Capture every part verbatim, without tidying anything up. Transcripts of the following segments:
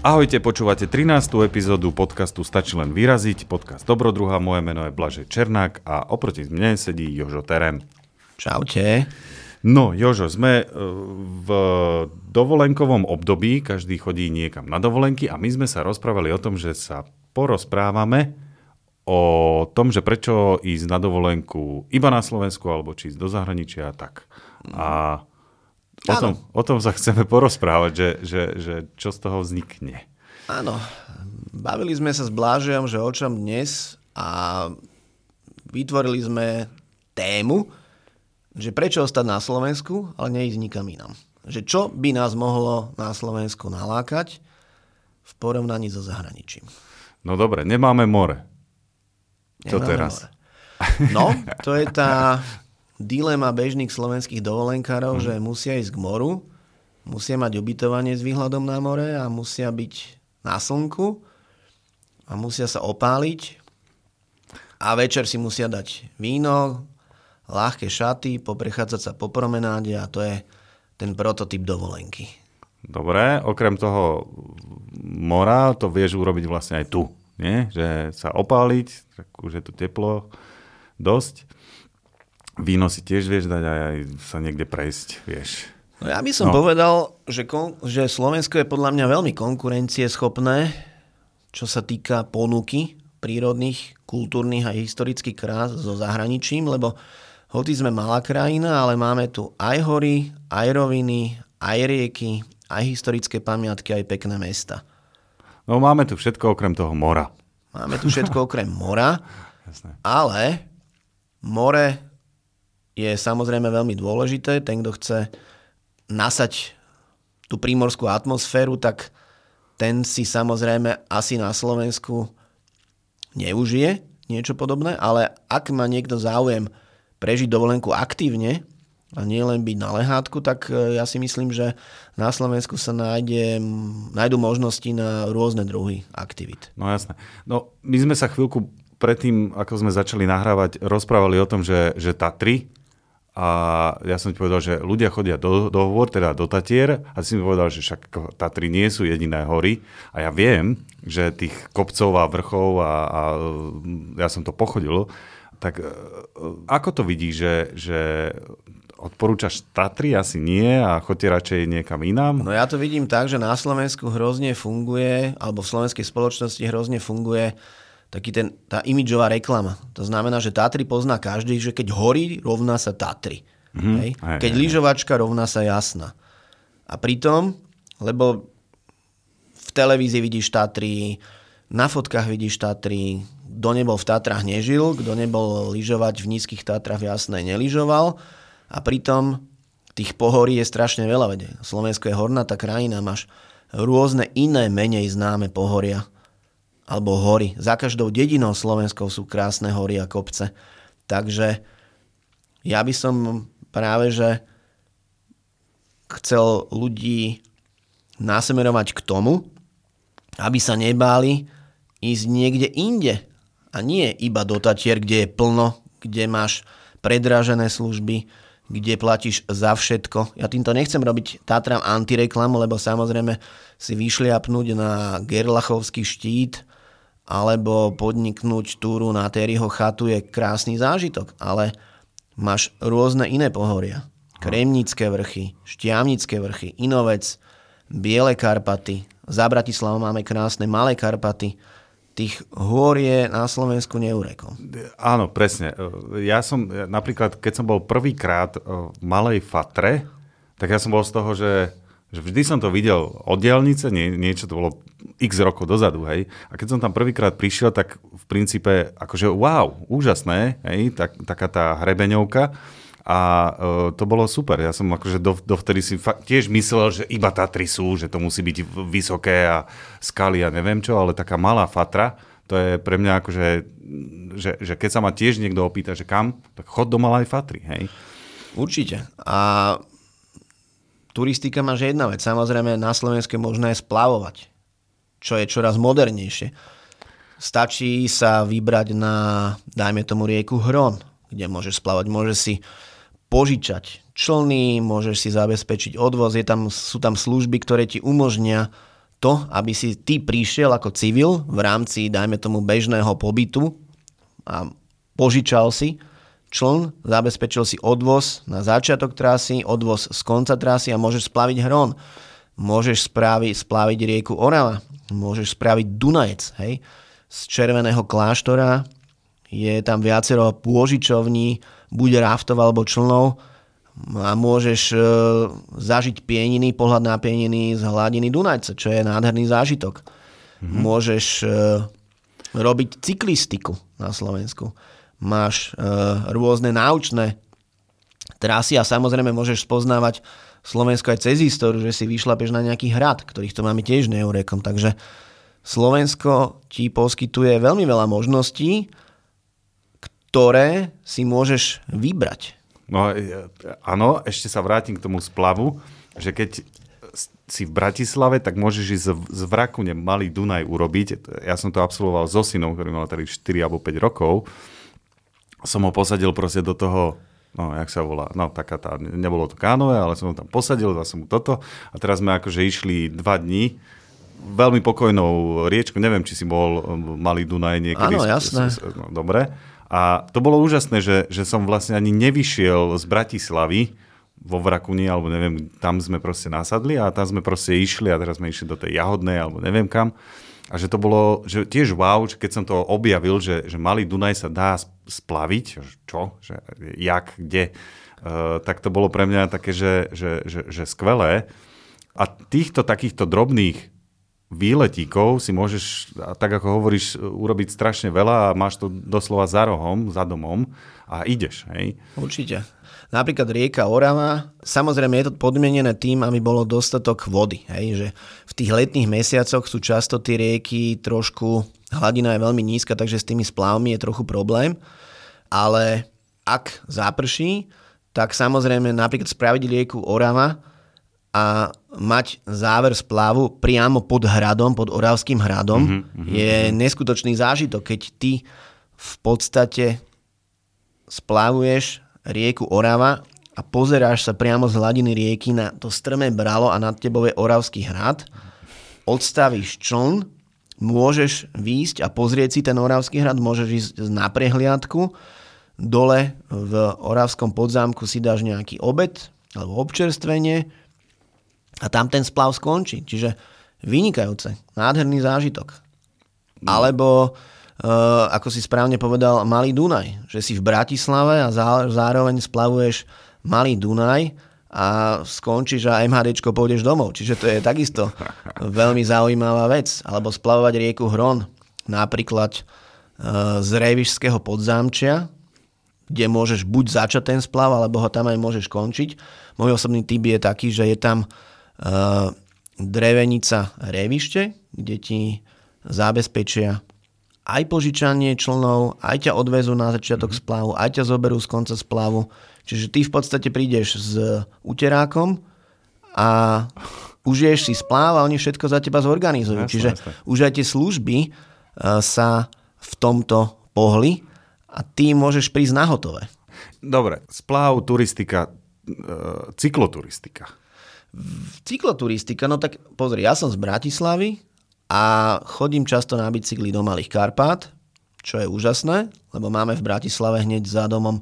Ahojte, počúvate trinástu epizódu podcastu Stačí len vyraziť, podcast Dobrodruha, moje meno je Blažej Černák a oproti mne sedí Jožo Terem. Čaute. No Jožo, sme v dovolenkovom období, každý chodí niekam na dovolenky a my sme sa rozprávali o tom, že sa porozprávame o tom, že prečo ísť na dovolenku iba na Slovensku alebo či ísť do zahraničia a tak. A O tom, o tom sa chceme porozprávať, že, že, že čo z toho vznikne. Áno, bavili sme sa s Blážejom, že o čom dnes, a vytvorili sme tému, že prečo ostať na Slovensku, ale neísť nikam inam. Že čo by nás mohlo na Slovensku nalákať v porovnaní so zahraničím. No dobre, nemáme more. Čo nemáme teraz? More. No, to je tá dilema bežných slovenských dovolenkárov, hmm. že musia ísť k moru, musia mať ubytovanie s výhľadom na more a musia byť na slnku a musia sa opáliť a večer si musia dať víno, ľahké šaty, poprechádzať sa po promenáde, a to je ten prototyp dovolenky. Dobre, okrem toho mora to vieš urobiť vlastne aj tu, nie? Že sa opáliť, tak už je tu teplo dosť. Víno si tiež vieš dať a aj sa niekde prejsť, vieš. No ja by som no. povedal, že, kon, že Slovensko je podľa mňa veľmi konkurencieschopné, čo sa týka ponuky prírodných, kultúrnych a historických krás so zahraničím, lebo hoci sme malá krajina, ale máme tu aj hory, aj roviny, aj rieky, aj historické pamiatky, aj pekné mesta. No máme tu všetko okrem toho mora. Máme tu všetko okrem mora, jasné. Ale more je samozrejme veľmi dôležité. Ten, kto chce nasať tú prímorskú atmosféru, tak ten si samozrejme asi na Slovensku neužije niečo podobné, ale ak má niekto záujem prežiť dovolenku aktívne a nie len byť na lehátku, tak ja si myslím, že na Slovensku sa nájde, nájdu možnosti na rôzne druhy aktivít. No jasné. No my sme sa chvíľku predtým, ako sme začali nahrávať, rozprávali o tom, že, že Tatry. A ja som ti povedal, že ľudia chodia do, do hôr, teda do Tatier, a si mi povedal, že však Tatry nie sú jediné hory. A ja viem, že tých kopcov a vrchov a, a ja som to pochodil. Tak ako to vidíš, že, že odporúčaš Tatry? Asi nie a chodte radšej niekam inám? No ja to vidím tak, že na Slovensku hrozne funguje, alebo v slovenskej spoločnosti hrozne funguje taký ten, tá imidžová reklama. To znamená, že Tatry pozná každý, že keď horí, rovná sa Tatry. Mm-hmm. Hej? Keď lyžovačka, rovná sa Jasná. A pritom, lebo v televízii vidíš Tatry, na fotkách vidíš Tatry, kto nebol v Tatrách, nežil, kto nebol lyžovať v nízkych Tatrách, Jasné, nelyžoval. A pritom tých pohorí je strašne veľa. Vede. Slovensko je hornatá krajina, máš rôzne iné, menej známe pohoria alebo hory. Za každou dedinou slovenskou sú krásne hory a kopce. Takže ja by som práve, že chcel ľudí nasmerovať k tomu, aby sa nebáli ísť niekde inde. A nie iba do Tatier, kde je plno, kde máš predražené služby, kde platíš za všetko. Ja týmto nechcem robiť Tatram antireklamu, lebo samozrejme si vyšliapnúť na Gerlachovský štít alebo podniknúť túru na Terryho chatu je krásny zážitok, ale máš rôzne iné pohoria. Kremnické vrchy, Štiavnické vrchy, Inovec, Biele Karpaty, za Bratislavu máme krásne Malé Karpaty. Tých hôr je na Slovensku neurekom. Áno, presne. Ja som, napríklad, keď som bol prvýkrát v Malej Fatre, tak ja som bol z toho, že že vždy som to videl od diaľnice, nie, niečo to bolo x rokov dozadu, hej. A keď som tam prvýkrát prišiel, tak v princípe akože wow, úžasné, hej, tak, taká tá hrebeňovka. A e, to bolo super. Ja som akože dov, dovtedy si fa- tiež myslel, že iba Tatry sú, že to musí byť vysoké a skaly a neviem čo, ale taká Malá Fatra, to je pre mňa akože, že, že keď sa ma tiež niekto opýta, že kam, tak chod do Malej Fatry, hej. Určite. A turistika máš jedna vec. Samozrejme, na Slovensku je možné splavovať, čo je čoraz modernejšie. Stačí sa vybrať na, dajme tomu, rieku Hron, kde môžeš splavať. Môžeš si požičať člny, môžeš si zabezpečiť odvoz. Je tam, sú tam služby, ktoré ti umožnia to, aby si ty prišiel ako civil v rámci, dajme tomu, bežného pobytu a požičal si čln, zabezpečil si odvoz na začiatok trasy, odvoz z konca trasy a môžeš splaviť Hron. Môžeš spraviť, splaviť rieku Orava, môžeš spraviť Dunajec. Hej? Z Červeného kláštora je tam viacero pôžičovní, buď raftov alebo člnov, a môžeš e, zažiť pieniny, pohľad na pieniny z hladiny Dunajca, čo je nádherný zážitok. Mm-hmm. Môžeš e, robiť cyklistiku na Slovensku. Máš e, rôzne náučné trasy a samozrejme môžeš spoznávať Slovensko aj cez históriu, že si vyšlapeš na nejaký hrad, ktorých to máme tiež neurekom. Takže Slovensko ti poskytuje veľmi veľa možností, ktoré si môžeš vybrať. No áno, ešte sa vrátim k tomu splavu, že keď si v Bratislave, tak môžeš ísť z vraku malý Dunaj urobiť. Ja som to absolvoval so synom, ktorý mal tady štyri alebo päť rokov. Som ho posadil proste do toho, no jak sa volá, no taká tá, nebolo to kánové, ale som ho tam posadil, dal som mu toto. A teraz sme akože išli dva dní veľmi pokojnou riečku. Neviem, či si bol malý Dunaj niekedy. Áno, jasné. No, dobre. A to bolo úžasné, že, že som vlastne ani nevyšiel z Bratislavy vo Vrakuni, alebo neviem, tam sme proste nasadli a tam sme proste išli a teraz sme išli do tej Jahodnej, alebo neviem kam. A že to bolo že tiež wow, že keď som to objavil, že, že Malý Dunaj sa dá splaviť, čo, že jak, kde, uh, tak to bolo pre mňa také, že, že, že, že skvelé. A týchto takýchto drobných výletíkov si môžeš, tak ako hovoríš, urobiť strašne veľa a máš to doslova za rohom, za domom a ideš. Hej? Určite. Napríklad rieka Orava, samozrejme je to podmienené tým, aby bolo dostatok vody. Hej? Že v tých letných mesiacoch sú často tie rieky trošku, hladina je veľmi nízka, takže s tými splavmi je trochu problém, ale ak zaprší, tak samozrejme napríklad spraviť rieku Orava a mať záver splavu priamo pod hradom, pod Oravským hradom, mm-hmm, mm-hmm. je neskutočný zážitok, keď ty v podstate splavuješ rieku Orava a pozeráš sa priamo z hladiny rieky na to strmé bralo a nad tebou je Oravský hrad, odstavíš čln, môžeš výjsť a pozrieť si ten Oravský hrad, môžeš ísť na prehliadku, dole v Oravskom podzámku si dáš nejaký obed alebo občerstvenie, a tam ten splav skončí. Čiže vynikajúce. Nádherný zážitok. Alebo, e, ako si správne povedal, Malý Dunaj. Že si v Bratislave a zároveň splavuješ Malý Dunaj a skončíš a MHDčko pôjdeš domov. Čiže to je takisto veľmi zaujímavá vec. Alebo splavovať rieku Hron. Napríklad e, z Rejvišského podzámčia, kde môžeš buď začať ten splav, alebo ho tam aj môžeš končiť. Môj osobný typ je taký, že je tam Uh, drevenica Revište, kde ti zabezpečia aj požičanie člnov, aj ťa odvezú na začiatok mm-hmm. splavu, aj ťa zoberú z konca splavu. Čiže ty v podstate prídeš s uterákom a užiješ si splav a oni všetko za teba zorganizujú. Jasne, čiže jasne. Už aj tie služby uh, sa v tomto pohli a ty môžeš prísť na hotové. Dobre, splav, turistika, uh, cykloturistika. Cykloturistika, no tak pozri, ja som z Bratislavy a chodím často na bicykli do Malých Karpát, čo je úžasné, lebo máme v Bratislave hneď za domom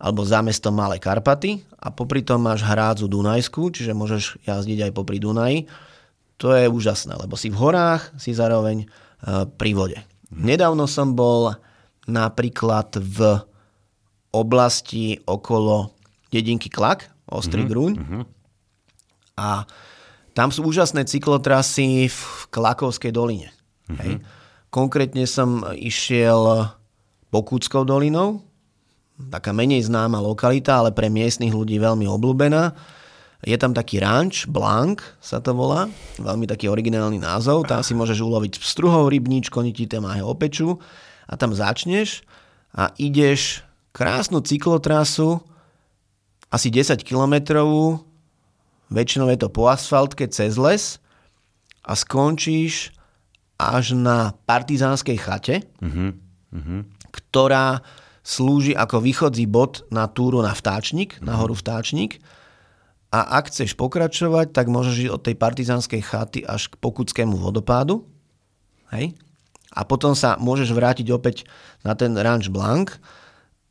alebo za mestom Malé Karpaty a popri tom máš hrádzu Dunajskú, čiže môžeš jazdiť aj popri Dunaji. To je úžasné, lebo si v horách, si zároveň pri vode. Nedávno som bol napríklad v oblasti okolo dedinky Klak, Ostrý Grúň, mm-hmm. A tam sú úžasné cyklotrasy v Klakovskej doline. Mm-hmm. Hej. Konkrétne som išiel Pokútskou dolinou, taká menej známa lokalita, ale pre miestnych ľudí veľmi obľúbená. Je tam taký ranč, Blank sa to volá, veľmi taký originálny názov. Tam si môžeš uloviť pstruhov rybníčko, oni ti tam aj opečú. A tam začneš a ideš krásnu cyklotrasu, asi desať kilometrovú, väčšinou je to po asfaltke cez les a skončíš až na Partizánskej chate, uh-huh, uh-huh. ktorá slúži ako východzí bod na túru na Vtáčnik, uh-huh. na horu Vtáčnik. a ak chceš pokračovať, tak môžeš ísť od tej partizánskej chaty až k Pokutskému vodopádu. Hej? A potom sa môžeš vrátiť opäť na ten Ranch Blanc,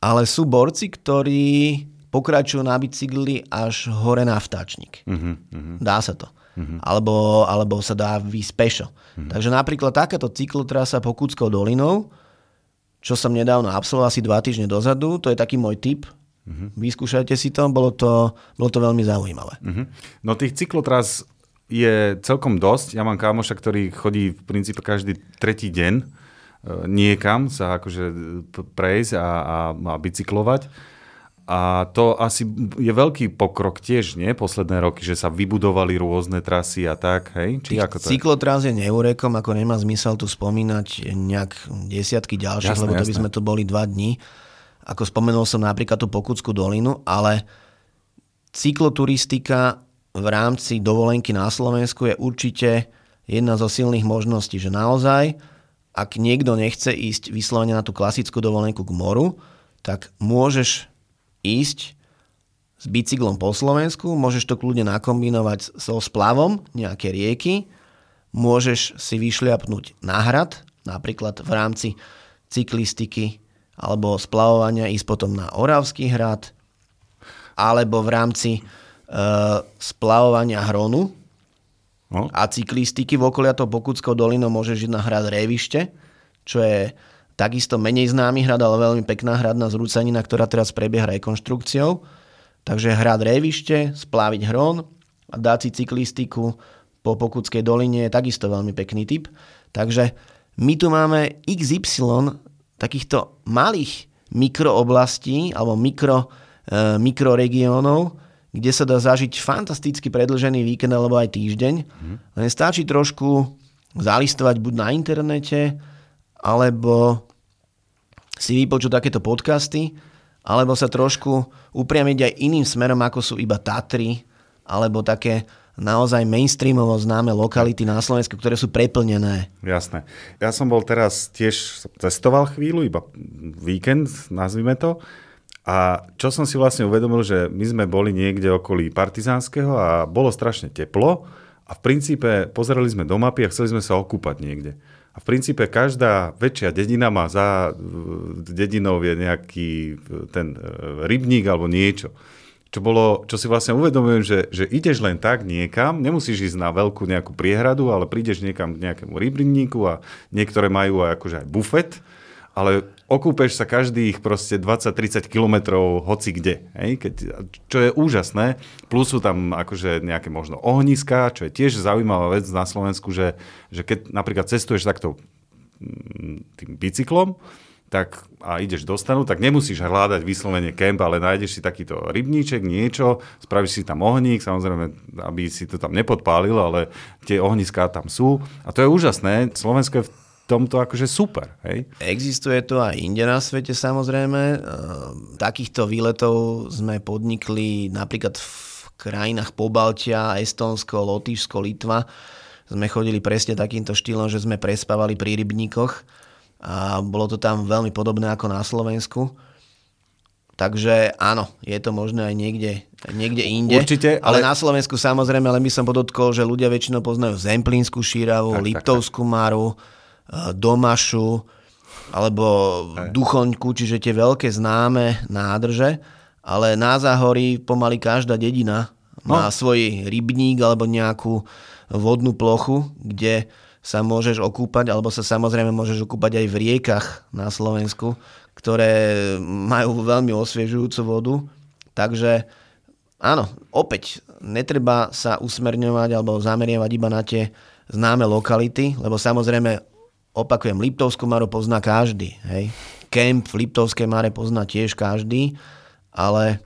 ale sú borci, ktorí pokračujú na bicykli až hore na Vtáčnik. Uh-huh, uh-huh. Dá sa to. Uh-huh. Alebo, alebo sa dá výsť pešo. Uh-huh. Takže napríklad takáto cyklotrasa Pokutskou dolinou, čo som nedávno absolvoval asi dva týždne dozadu, to je taký môj tip. Uh-huh. Vyskúšajte si to, bolo to, bolo to veľmi zaujímavé. Uh-huh. No tých cyklotras je celkom dosť. Ja mám kámoša, ktorý chodí v princípe každý tretí deň e, niekam sa akože prejsť a, a, a bicyklovať. A to asi je veľký pokrok tiež, nie? Posledné roky, že sa vybudovali rôzne trasy a tak, hej? Či ako to cyklotras je neurekom, ako nemá zmysel tu spomínať nejak desiatky ďalších, jasné, lebo to by jasné. sme to boli dva dní. Ako spomenul som napríklad tú Pokutskú dolinu, ale cykloturistika v rámci dovolenky na Slovensku je určite jedna zo silných možností, že naozaj, ak niekto nechce ísť vyslovene na tú klasickú dovolenku k moru, tak môžeš ísť s bicyklom po Slovensku, môžeš to kľudne nakombinovať so splavom nejaké rieky, môžeš si vyšliapnúť na hrad, napríklad v rámci cyklistiky alebo splavovania ísť potom na Oravský hrad, alebo v rámci e, splavovania Hronu no. a cyklistiky v okolia toho Pokutskou dolinou môžeš ísť na hrad Révište, čo je takisto menej známy hrad, ale veľmi pekná hradná zrúcanina, ktorá teraz prebieha rekonštrukciou. Takže hrad Révište, spláviť Hron a dať si cyklistiku po Pokutskej doline je takisto veľmi pekný typ. Takže my tu máme iks ypsilon takýchto malých mikrooblastí alebo mikro, e, mikroregiónov, kde sa dá zažiť fantasticky predĺžený víkend alebo aj týždeň. Mm. Len stačí trošku zalistovať buď na internete, alebo si vypočuť takéto podcasty, alebo sa trošku upriamiť aj iným smerom, ako sú iba Tatry, alebo také naozaj mainstreamovo známe lokality na Slovensku, ktoré sú preplnené. Jasné. Ja som bol teraz tiež, cestoval chvíľu, iba víkend, nazvime to. A čo som si vlastne uvedomil, že my sme boli niekde okolí Partizánskeho a bolo strašne teplo a v princípe pozerali sme do mapy a chceli sme sa okúpať niekde. A v princípe každá väčšia dedina má za dedinou je nejaký ten rybník alebo niečo. Čo bolo, čo si vlastne uvedomujem, že, že ideš len tak niekam, nemusíš ísť na veľkú nejakú priehradu, ale prídeš niekam k nejakému rybníku a niektoré majú aj, akože aj bufet, ale okúpeš sa každých proste dvadsať tridsať kilometrov hoci kde, hej? Keď, čo je úžasné. Plus sú tam akože nejaké možno ohniská, čo je tiež zaujímavá vec na Slovensku, že, že keď napríklad cestuješ takto tým bicyklom, tak a ideš do stanu, tak nemusíš hľadať vyslovene kemp, ale nájdeš si takýto rybníček, niečo, spravíš si tam ohník, samozrejme, aby si to tam nepodpálil, ale tie ohniská tam sú. A to je úžasné. Slovensko je v tomto akože super. Hej? Existuje to aj inde na svete, samozrejme. Takýchto výletov sme podnikli napríklad v krajinách Pobaltia, Estónsko, Lotyšsko, Litva. Sme chodili presne takýmto štýlom, že sme prespávali pri rybníkoch. A bolo to tam veľmi podobné ako na Slovensku. Takže áno, je to možné aj niekde, niekde inde. Určite, ale... ale na Slovensku samozrejme, ale by som podotkol, že ľudia väčšinou poznajú Zemplínsku šíravu, tak, Liptovskú tak, tak. Maru, Domašu, alebo aj Duchoňku, čiže tie veľké známe nádrže. Ale na Záhorí pomaly každá dedina no. má svoj rybník alebo nejakú vodnú plochu, kde sa môžeš okúpať, alebo sa samozrejme môžeš okúpať aj v riekach na Slovensku, ktoré majú veľmi osviežujúcu vodu. Takže áno, opäť netreba sa usmerňovať alebo zameriavať iba na tie známe lokality, lebo samozrejme, opakujem, Liptovskú Maru pozná každý. Hej? Kemp v Liptovskej Mare pozná tiež každý, ale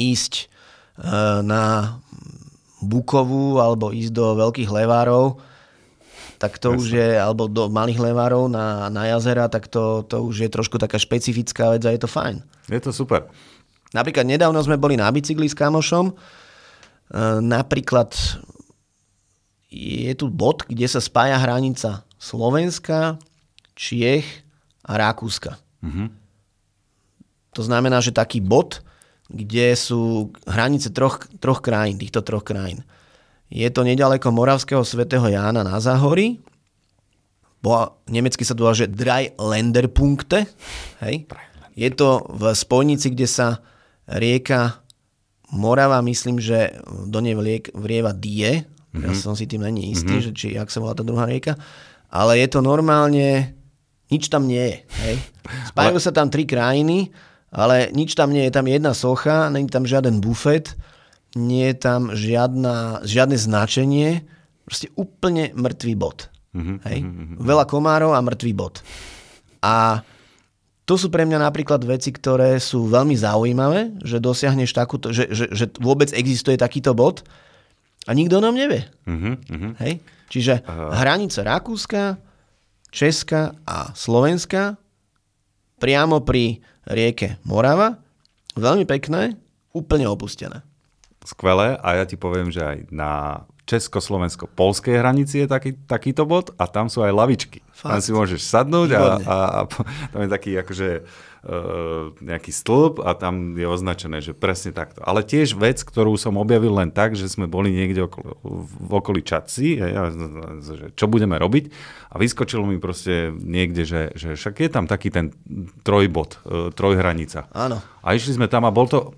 ísť e, na Bukovu alebo ísť do Veľkých Levárov, tak to Jasne. Už je, alebo do Malých Levárov na, na jazera, tak to, to už je trošku taká špecifická vec a je to fajn. Je to super. Napríklad nedávno sme boli na bicykli s kamošom. E, napríklad je tu bod, kde sa spája hranica Slovenska, Čiech a Rakúska. Mhm. To znamená, že taký bod, kde sú hranice troch, troch krajín, týchto troch krajín. Je to nedaleko moravského svätého Jána na Záhorí. Bo, nemecky sa to volá, že drei Länderpunkte. Hej. Je to v spojnici, kde sa rieka Morava, myslím, že do nej vrieva Die. Mm-hmm. Ja som si tým není istý, mm-hmm. že či jak sa volá tá druhá rieka. Ale je to normálne, nič tam nie je. Hej. Spájajú ale... sa tam tri krajiny, ale nič tam nie je. Tam jedna socha, není tam žiaden bufet, nie je tam žiadna, žiadne značenie. Proste úplne mŕtvý bod. Mm-hmm. Hej. Mm-hmm. Veľa komárov a mŕtvý bod. A to sú pre mňa napríklad veci, ktoré sú veľmi zaujímavé, že dosiahneš takúto, že, že, že vôbec existuje takýto bod a nikto nám nevie. Mm-hmm. Hej. Čiže uh... hranica Rakúska, Česka a Slovenska priamo pri rieke Morava. Veľmi pekné, úplne opustené. Skvelé. A ja ti poviem, že aj na česko-slovensko-polskej hranici je taký, takýto bod a tam sú aj lavičky. Fakt. Tam si môžeš sadnúť a, a, a tam je taký akože uh, nejaký stĺp a tam je označené, že presne takto. Ale tiež vec, ktorú som objavil len tak, že sme boli niekde okolo, v okolí Čadsi, čo budeme robiť a vyskočilo mi proste niekde, že, že však je tam taký ten trojbod, uh, trojhranica. Áno. A išli sme tam a bol to,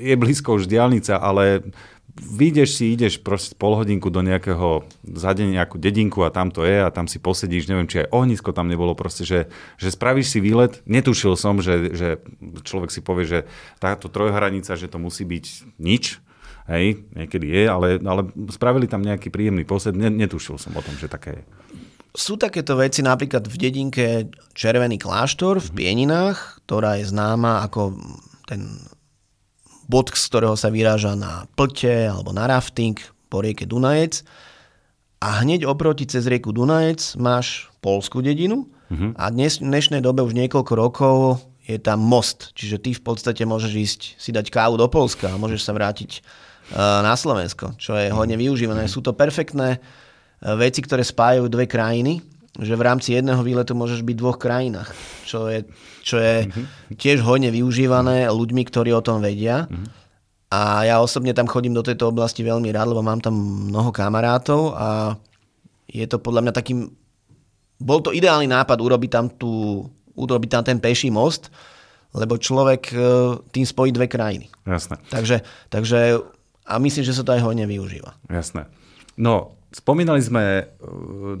je blízko už diaľnica, ale Vidíš si, ideš proste pol hodinku do nejakého, zadeň nejakú dedinku a tam to je a tam si posedíš, neviem, či aj ohnisko tam nebolo proste, že, že spravíš si výlet. Netušil som, že, že človek si povie, že táto trojhranica, že to musí byť nič. Hej, niekedy je, ale, ale spravili tam nejaký príjemný posed. Netušil som o tom, že také je. Sú takéto veci napríklad v dedinke Červený kláštor v Pieninách, ktorá je známa ako ten bod, z ktorého sa vyráža na plte alebo na rafting po rieke Dunajec. A hneď oproti cez rieku Dunajec máš poľskú dedinu mm-hmm. a dnes, v dnešnej dobe už niekoľko rokov je tam most. Čiže ty v podstate môžeš ísť si dať kávu do Poľska a môžeš sa vrátiť uh, na Slovensko, čo je hodne využívané. Mm-hmm. Sú to perfektné uh, veci, ktoré spájajú dve krajiny, že v rámci jedného výletu môžeš byť v dvoch krajinách, čo je, čo je tiež hodne využívané ľuďmi, ktorí o tom vedia. A ja osobne tam chodím do tejto oblasti veľmi rád, lebo mám tam mnoho kamarátov a je to podľa mňa takým... Bol to ideálny nápad urobiť tam, tú, urobiť tam ten peší most, lebo človek tým spojí dve krajiny. Jasné. Takže, takže a myslím, že sa to aj hodne využíva. Jasné. No... Spomínali sme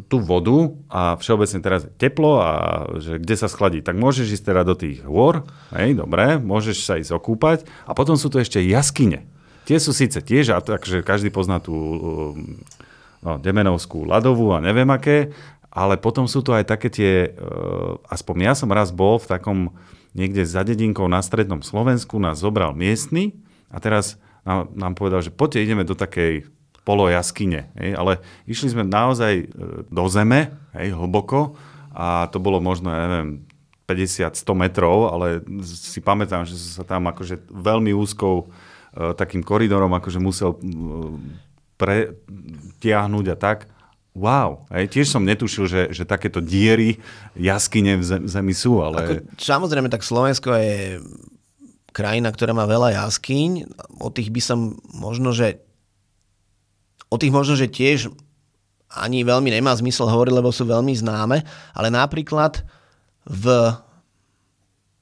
tú vodu a všeobecne teraz je teplo a že kde sa schladí. Tak môžeš ísť teda do tých hôr, hej, dobre, môžeš sa ísť okúpať a potom sú tu ešte jaskyne. Tie sú síce tiež, a takže každý pozná tú no, Demenovskú ľadovú a neviem aké, ale potom sú tu aj také tie, aspoň ja som raz bol v takom niekde za dedinkou na strednom Slovensku, nás zobral miestny a teraz nám, nám povedal, že poďte ideme do takej polo jaskyne, hej, ale išli sme naozaj do zeme, hej, hlboko a to bolo možno, ja neviem, päťdesiat až sto metrov, ale si pamätám, že som sa tam akože veľmi úzkou uh, takým koridorom akože musel uh, pretiahnuť a tak. Wow, hej, tiež som netušil, že, že takéto diery jaskyne v zem, zemi sú, ale... Ako, samozrejme, tak Slovensko je krajina, ktorá má veľa jaskyň, o tých by som možno, že O tých možno, že tiež ani veľmi nemá zmysel hovoriť, lebo sú veľmi známe, ale napríklad v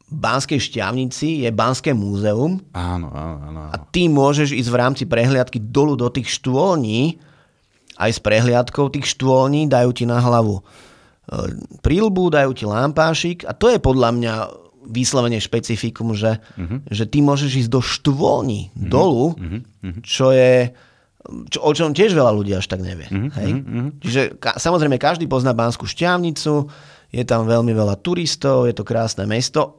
Banskej Štiavnici je Banské múzeum. Áno, áno, áno. A ty môžeš ísť v rámci prehliadky dolu do tých štôlní, aj s prehliadkou tých štôlní dajú ti na hlavu príľbu, dajú ti lampášik a to je podľa mňa vyslovene špecifikum, že, mm-hmm. že ty môžeš ísť do štôlní mm-hmm. dolu, mm-hmm. čo je... Čo, o čom tiež veľa ľudí až tak nevie. Mm-hmm, hej? Mm-hmm. Čiže ka- samozrejme každý pozná Banskú Štiavnicu, je tam veľmi veľa turistov, je to krásne mesto,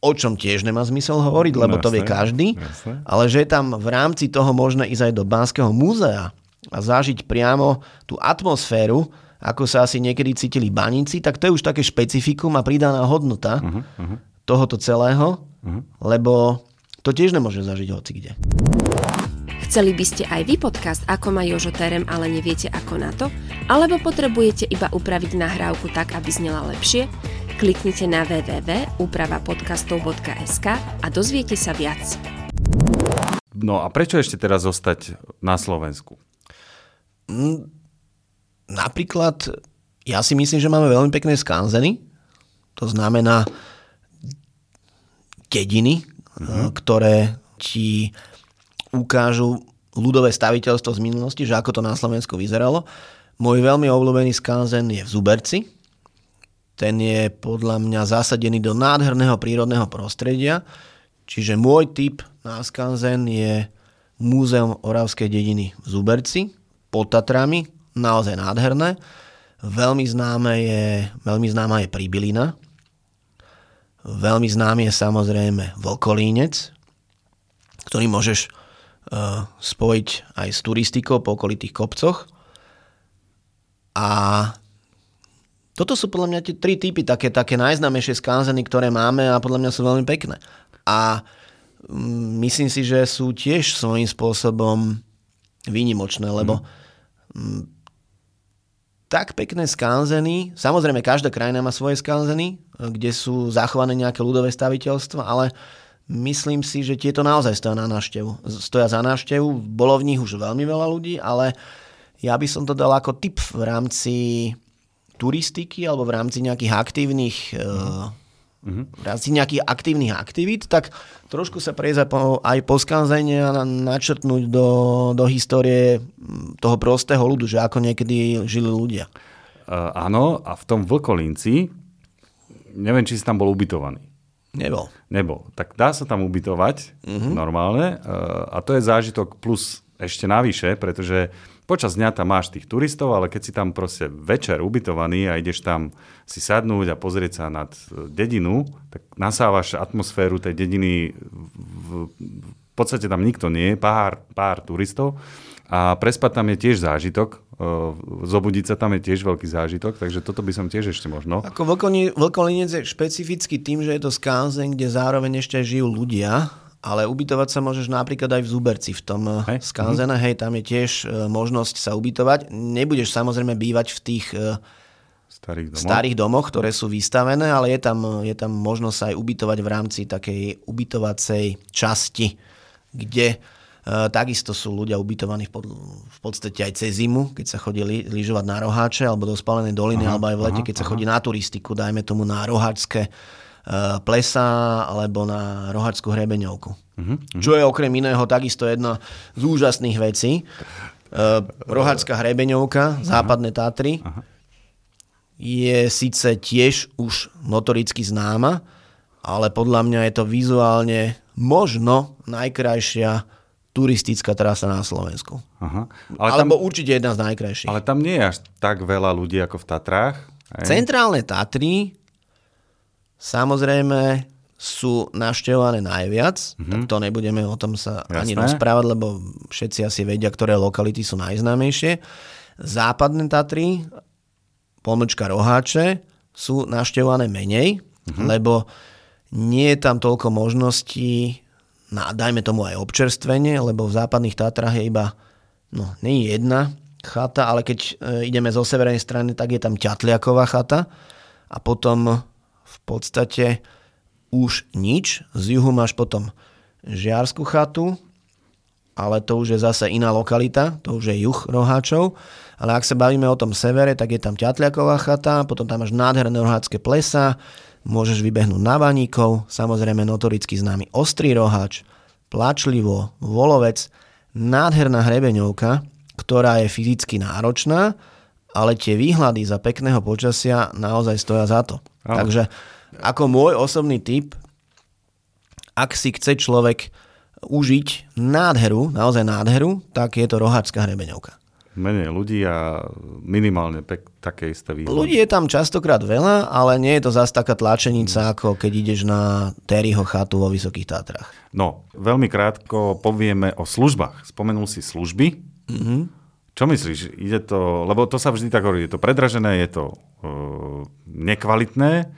o čom tiež nemá zmysel hovoriť, lebo to vie každý, jasne. Ale že je tam v rámci toho možné ísť aj do Banského múzea a zažiť priamo tú atmosféru, ako sa asi niekedy cítili baníci, tak to je už také špecifikum a pridaná hodnota mm-hmm. tohoto celého, mm-hmm. lebo to tiež nemôže zažiť hocikde. Chceli by ste aj vy podcast Ako má Jožo Terem, ale neviete ako na to? Alebo potrebujete iba upraviť nahrávku tak, aby znela lepšie? Kliknite na w w w bodka úprava podcastov bodka es ka a dozviete sa viac. No a prečo ešte teraz zostať na Slovensku? Mm, napríklad, ja si myslím, že máme veľmi pekné skanzeny, to znamená dediny, mm-hmm. ktoré ti ukážu ľudové staviteľstvo z minulosti, že ako to na Slovensku vyzeralo. Môj veľmi obľúbený skanzen je v Zuberci. Ten je podľa mňa zasadený do nádherného prírodného prostredia. Čiže môj tip na skanzen je Múzeum Oravskej dediny v Zuberci pod Tatrami, naozaj nádherné. Veľmi známe je, veľmi známa je Príbylina. Veľmi známy je samozrejme Vlkolínec, ktorý môžeš uh, spojiť aj s turistikou po okolitých kopcoch. A toto sú podľa mňa tie tri typy, také, také najznámejšie skanzeny, ktoré máme a podľa mňa sú veľmi pekné. A myslím si, že sú tiež svojím spôsobom výnimočné, lebo mm. tak pekné skanzeny, samozrejme každá krajina má svoje skanzeny, kde sú zachované nejaké ľudové staviteľstva, ale myslím si, že tieto naozaj stoja na návštevu. Stoja za návštevu, bolo v nich už veľmi veľa ľudí, ale ja by som to dal ako tip v rámci turistiky alebo v rámci nejakých aktívnych mm. v rámci nejakých aktívnych aktivít, tak trošku sa prejsť aj po skanzene a načrtnúť do, do histórie toho prostého ľudu, že ako niekedy žili ľudia. Uh, áno, a v tom Vlkolínci, neviem, či si tam bol ubytovaný. Nebol. Nebol. Tak dá sa tam ubytovať uh-huh. normálne uh, a to je zážitok plus ešte navyše, pretože počas dňa tam máš tých turistov, ale keď si tam proste večer ubytovaný a ideš tam si sadnúť a pozrieť sa nad dedinu, tak nasávaš atmosféru tej dediny, v, v podstate tam nikto nie, pár, pár turistov a prespať tam je tiež zážitok, zobudiť sa tam je tiež veľký zážitok, takže toto by som tiež ešte možno. Ako Vlkolínec je špecifický tým, že je to skanzen, kde zároveň ešte žijú ľudia. Ale ubytovať sa môžeš napríklad aj v Zuberci, v tom hey. skanzene. Mm-hmm. Hej, tam je tiež e, možnosť sa ubytovať. Nebudeš samozrejme bývať v tých e, starých, domov. starých domoch, ktoré sú vystavené, ale je tam, je tam možnosť sa aj ubytovať v rámci takej ubytovacej časti, kde e, takisto sú ľudia ubytovaní v, pod, v podstate aj cez zimu, keď sa chodí li, lyžovať na Roháče alebo do Spálenej doliny, aha, alebo aj v lete, aha, keď aha. sa chodí na turistiku, dajme tomu na Roháčské plesa alebo na Roháčskú hrebeňovku. Uh-huh, uh-huh. Čo je okrem iného takisto jedna z úžasných vecí. Uh, Roháčska hrebeňovka, uh-huh. Západné Tatry, uh-huh. je síce tiež už notoricky známa, ale podľa mňa je to vizuálne možno najkrajšia turistická trasa na Slovensku. Uh-huh. Ale alebo tam, určite jedna z najkrajších. Ale tam nie je až tak veľa ľudí ako v Tatrách. Aj. Centrálne Tatry samozrejme sú navštevované najviac, mm-hmm. tak to nebudeme o tom sa Jasné. ani rozprávať, lebo všetci asi vedia, ktoré lokality sú najznámejšie. Západné Tatry, pomlčka Roháče, sú navštevované menej, mm-hmm. lebo nie je tam toľko možností na, dajme tomu aj občerstvenie, lebo v Západných Tatrách je iba, no, nie jedna chata, ale keď e, ideme zo severnej strany, tak je tam Ťatliaková chata a potom v podstate už nič. Z juhu máš potom Žiarsku chatu, ale to už je zase iná lokalita, to už je juh Roháčov. Ale ak sa bavíme o tom severe, tak je tam Ťatliaková chata, potom tam máš nádherné roháčske plesa, môžeš vybehnúť na Vaníkov, samozrejme notoricky známy Ostrý Roháč, Plačlivo, Volovec, nádherná hrebeňovka, ktorá je fyzicky náročná, ale tie výhľady za pekného počasia naozaj stoja za to. Ahoj. Takže ako môj osobný tip, ak si chce človek užiť nádheru, naozaj nádheru, tak je to Roháčska hrebeňovka. Menej ľudí a minimálne pek, také isté výhľady. Ľudí je tam častokrát veľa, ale nie je to zase taká tlačenica, ako keď ideš na Terryho chatu vo Vysokých Tátrach. No, veľmi krátko povieme o službách. Spomenul si služby. Mhm. Čo myslíš? Ide to, lebo to sa vždy tak hovorí, je to predražené, je to uh, nekvalitné.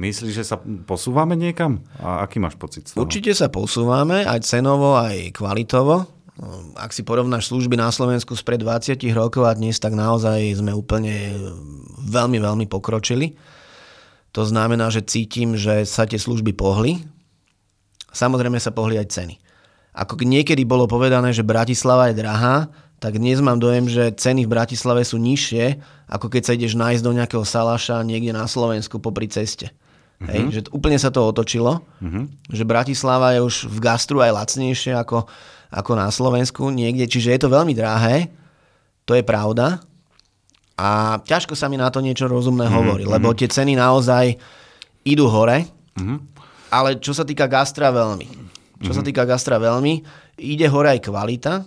Myslíš, že sa posúvame niekam? A aký máš pocit? Určite sa posúvame, aj cenovo, aj kvalitovo. Ak si porovnáš služby na Slovensku spred dvadsať rokov a dnes, tak naozaj sme úplne veľmi, veľmi pokročili. To znamená, že cítim, že sa tie služby pohli. Samozrejme sa pohli aj ceny. ako niekedy bolo povedané, že Bratislava je drahá, tak dnes mám dojem, že ceny v Bratislave sú nižšie, ako keď sa ideš nájsť do nejakého salaša niekde na Slovensku popri ceste. Hej, uh-huh. Že úplne sa to otočilo, uh-huh. Že Bratislava je už v gastru aj lacnejšie ako, ako na Slovensku niekde, čiže je to veľmi drahé, to je pravda a ťažko sa mi na to niečo rozumné uh-huh. hovorí, lebo tie ceny naozaj idú hore, uh-huh. ale čo sa týka gastra veľmi, čo uh-huh. sa týka gastra veľmi, ide hore aj kvalita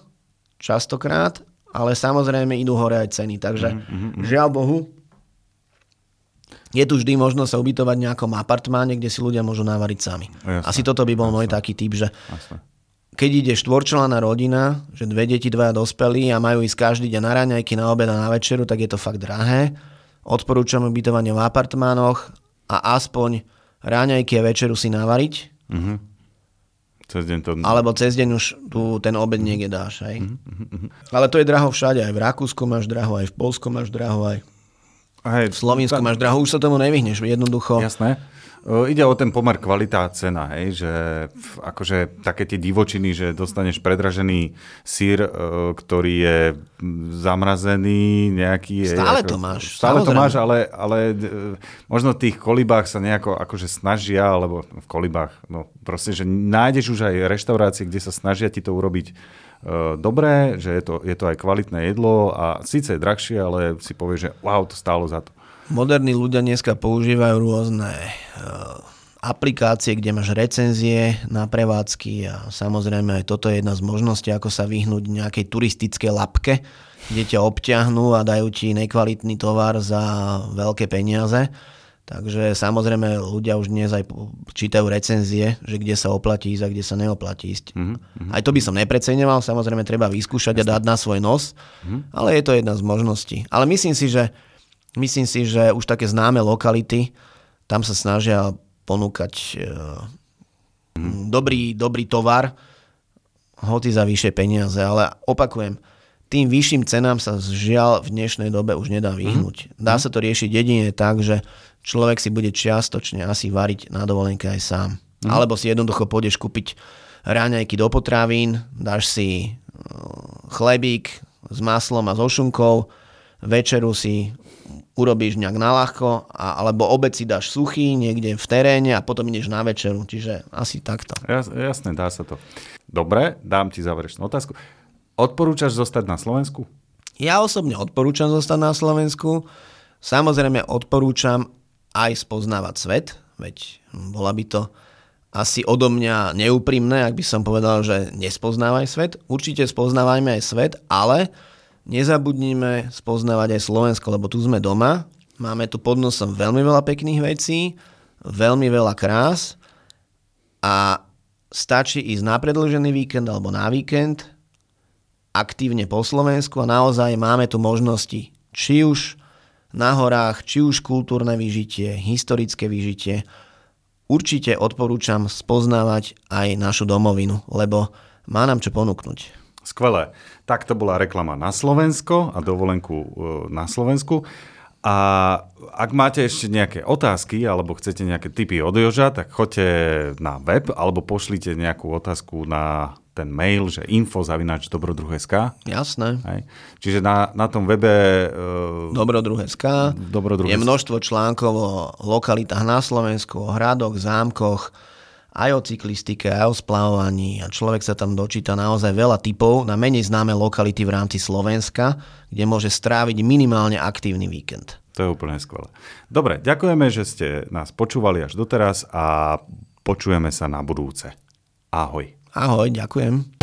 častokrát, ale samozrejme idú hore aj ceny, takže uh-huh. žiaľ Bohu, je tu vždy možnosť sa ubytovať v nejakom apartmáne, kde si ľudia môžu navariť sami. Jasne. Asi toto by bol Jasne. Môj taký typ, že Jasne. Keď ide štvorčlenná rodina, že dve deti, dvaja dospelí a majú ísť každý deň na raňajky, na obed a na večeru, tak je to fakt drahé. Odporúčam ubytovanie v apartmánoch a aspoň raňajky a večeru si navariť. Mhm. Cez deň to... Alebo cez deň už tu ten obed niekde dáš. Hej? Mhm. Ale to je draho všade. Aj v Rakúsku máš draho, aj v Poľsku máš draho, aj... Hej, v Slovensku tá... máš draho, už sa tomu nevyhneš, jednoducho. Jasné. E, ide o ten pomer kvalita a cena, hej, že akože také tie divočiny, že dostaneš predražený sír, e, ktorý je zamrazený, nejaký... Stále je, to ako, máš. Stále samozrejme. To máš, ale, ale e, možno v tých kolibách sa nejako akože snažia, alebo v kolibách, no proste, že nájdeš už aj reštaurácie, kde sa snažia ti to urobiť dobré, že je to, je to aj kvalitné jedlo a síce je drahšie, ale si povie, že wow, to stálo za to. Moderní ľudia dneska používajú rôzne aplikácie, kde máš recenzie na prevádzky a samozrejme aj toto je jedna z možností, ako sa vyhnúť nejakej turistickej labke, kde ťa obťahnú a dajú ti nekvalitný tovar za veľké peniaze. Takže samozrejme ľudia už dnes aj čítajú recenzie, že kde sa oplatí ísť a kde sa neoplatí ísť. Mm-hmm. Aj to by som nepreceňoval, samozrejme treba vyskúšať Jasne. A dať na svoj nos, mm-hmm. ale je to jedna z možností. Ale myslím si, že, myslím si, že už také známe lokality, tam sa snažia ponúkať mm-hmm. dobrý, dobrý tovar, hoci za vyššie peniaze, ale opakujem, tým vyšším cenám sa žiaľ v dnešnej dobe už nedá vyhnúť. Mm-hmm. Dá sa to riešiť jedine tak, že človek si bude čiastočne asi variť na dovolenke aj sám. Mm-hmm. Alebo si jednoducho pôjdeš kúpiť raňajky do potravín, dáš si chlebík s maslom a so šunkou, večeru si urobíš nejak naľahko, a, alebo obed si dáš suchý niekde v teréne a potom ideš na večeru. Čiže asi takto. Jas, jasné, dá sa to. Dobre, dám ti záverečnú otázku. Odporúčaš zostať na Slovensku? Ja osobne odporúčam zostať na Slovensku. Samozrejme odporúčam aj spoznávať svet, veď bola by to asi odo mňa neúprimné, ak by som povedal, že nespoznávaj svet. Určite spoznávajme aj svet, ale nezabudnime spoznávať aj Slovensko, lebo tu sme doma. Máme tu pod nosom veľmi veľa pekných vecí, veľmi veľa krás a stačí ísť na predĺžený víkend alebo na víkend aktívne po Slovensku a naozaj máme tu možnosti, či už na horách, či už kultúrne vyžitie, historické vyžitie. Určite odporúčam spoznávať aj našu domovinu, lebo má nám čo ponúknuť. Skvelé. Tak to bola reklama na Slovensko a dovolenku na Slovensku. A ak máte ešte nejaké otázky alebo chcete nejaké tipy od Joža, tak choďte na web alebo pošlite nejakú otázku na ten mail, že info zavináč dobrodruh bodka es ká. Jasné. Hej. Čiže na, na tom webe... E... Dobrodruh bodka es ká Dobrodruh je množstvo článkov o lokalitách na Slovensku, o hradoch, zámkoch, aj o cyklistike, aj o splavovaní. A človek sa tam dočíta naozaj veľa tipov na menej známe lokality v rámci Slovenska, kde môže stráviť minimálne aktívny víkend. To je úplne skvelé. Dobre, ďakujeme, že ste nás počúvali až doteraz a počujeme sa na budúce. Ahoj. Ahoj, ďakujem.